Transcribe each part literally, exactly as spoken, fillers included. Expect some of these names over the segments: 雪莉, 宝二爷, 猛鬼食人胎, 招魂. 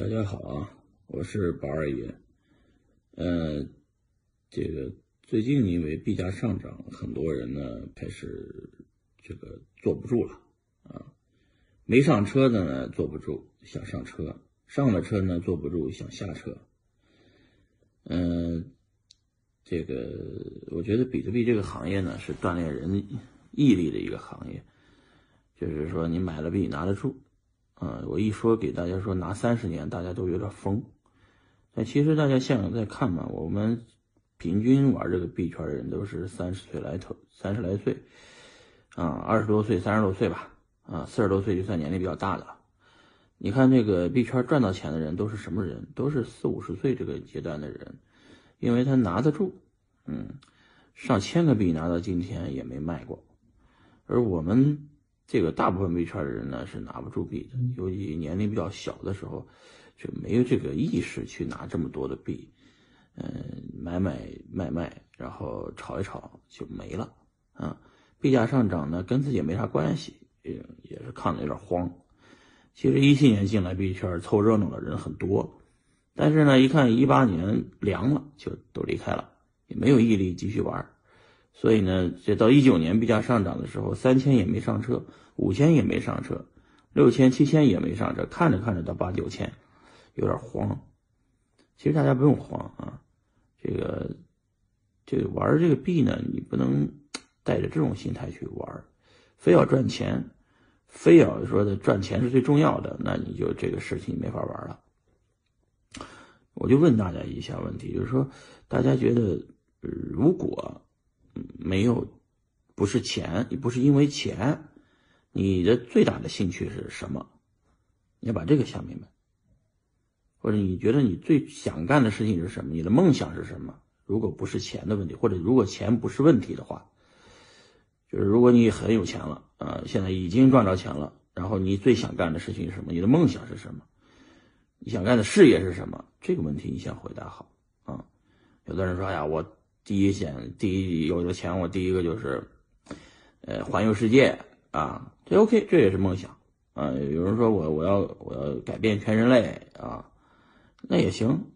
大家好啊，我是宝二爷。呃，这个最近因为币价上涨，很多人呢开始这个坐不住了啊。没上车的呢坐不住，想上车；上了车呢坐不住，想下车。嗯、呃，这个我觉得比特币这个行业呢是锻炼人毅力的一个行业，就是说你买了币拿得住。嗯，我一说给大家说拿三十年，大家都有点疯。但其实大家现场在看嘛，我们平均玩这个币圈的人都是三十岁来头，三十来岁，啊，二十多岁、三十多岁吧，啊，四十多岁就算年龄比较大的了。你看这个币圈赚到钱的人都是什么人？都是四五十岁这个阶段的人，因为他拿得住，嗯，上千个币拿到今天也没卖过，而我们。这个大部分币圈的人呢是拿不住币的，尤其年龄比较小的时候，就没有这个意识去拿这么多的币，嗯、呃，买买卖卖，然后炒一炒就没了啊。币价上涨呢跟自己也没啥关系，也也是看着有点慌。其实一七年进来币圈凑热闹的人很多，但是呢一看一八年凉了就都离开了，也没有毅力继续玩。所以呢，这到一九年币价上涨的时候，三千也没上车，五千也没上车，六千、七千也没上车，看着看着到八九千，有点慌。其实大家不用慌啊，这个这个玩这个币呢，你不能带着这种心态去玩，非要赚钱，非要说的赚钱是最重要的，那你就这个事情没法玩了。我就问大家一下问题，就是说大家觉得如果没有，不是钱，也不是因为钱，你的最大的兴趣是什么？你要把这个想明白。或者你觉得你最想干的事情是什么？你的梦想是什么？如果不是钱的问题，或者如果钱不是问题的话，就是如果你很有钱了，呃，现在已经赚着钱了，然后你最想干的事情是什么？你的梦想是什么？你想干的事业是什么？这个问题你想回答好啊。有的人说呀，我。第一险，第一有了钱，我第一个就是，呃，环游世界啊，这 OK， 这也是梦想啊。有人说我我要我要改变全人类啊，那也行，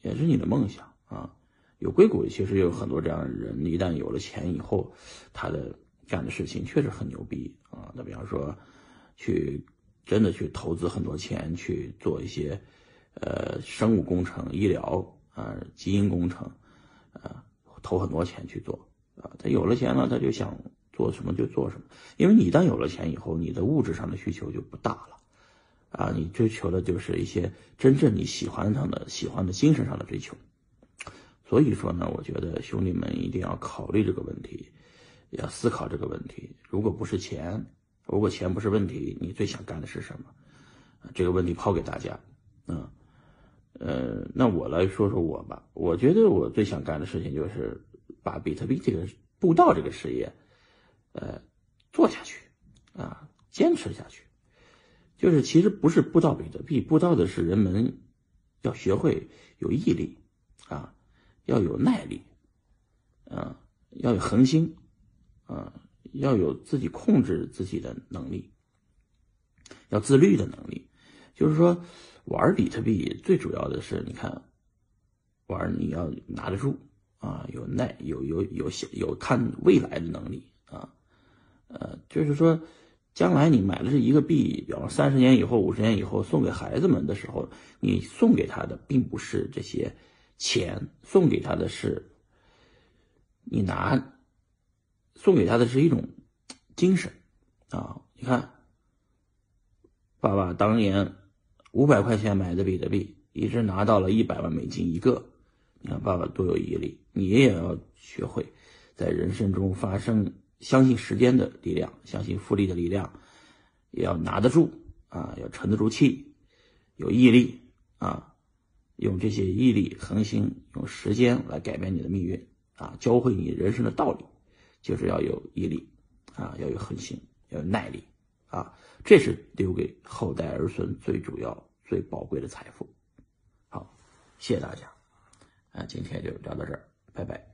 也是你的梦想啊。有硅谷其实有很多这样的人，一旦有了钱以后，他的干的事情确实很牛逼啊。那比方说，去真的去投资很多钱去做一些，呃，生物工程、医疗啊、基因工程啊。投很多钱去做啊，他有了钱了，他就想做什么就做什么。因为你一旦有了钱以后，你的物质上的需求就不大了啊，你追求的就是一些真正你喜欢上的、喜欢的精神上的追求。所以说呢，我觉得兄弟们一定要考虑这个问题，也要思考这个问题。如果不是钱，如果钱不是问题，你最想干的是什么？这个问题抛给大家，嗯。呃，那我来说说我吧。我觉得我最想干的事情就是把比特币这个步道这个事业，呃，做下去啊，坚持下去。就是其实不是布道比特币，布道的是人们要学会有毅力啊，要有耐力啊，要有恒心啊，要有自己控制自己的能力，要自律的能力。就是说。玩比特币最主要的是，你看，玩你要拿得住啊，有耐，有有有有看未来的能力啊，呃，就是说，将来你买的是一个币，比方三十年以后、五十年以后送给孩子们的时候，你送给他的并不是这些钱，送给他的是，你拿，送给他的是一种精神啊。你看，爸爸当年。五百块钱买的比特币，一直拿到了一百万美金一个。你看爸爸多有毅力，你也要学会在人生中发生，相信时间的力量，相信复利的力量，也要拿得住啊，要沉得住气，有毅力啊，用这些毅力、恒心，用时间来改变你的命运啊，教会你人生的道理，就是要有毅力啊，要有恒心，要有耐力。啊，这是留给后代儿孙最主要、最宝贵的财富。好，谢谢大家。啊，今天就聊到这儿，拜拜。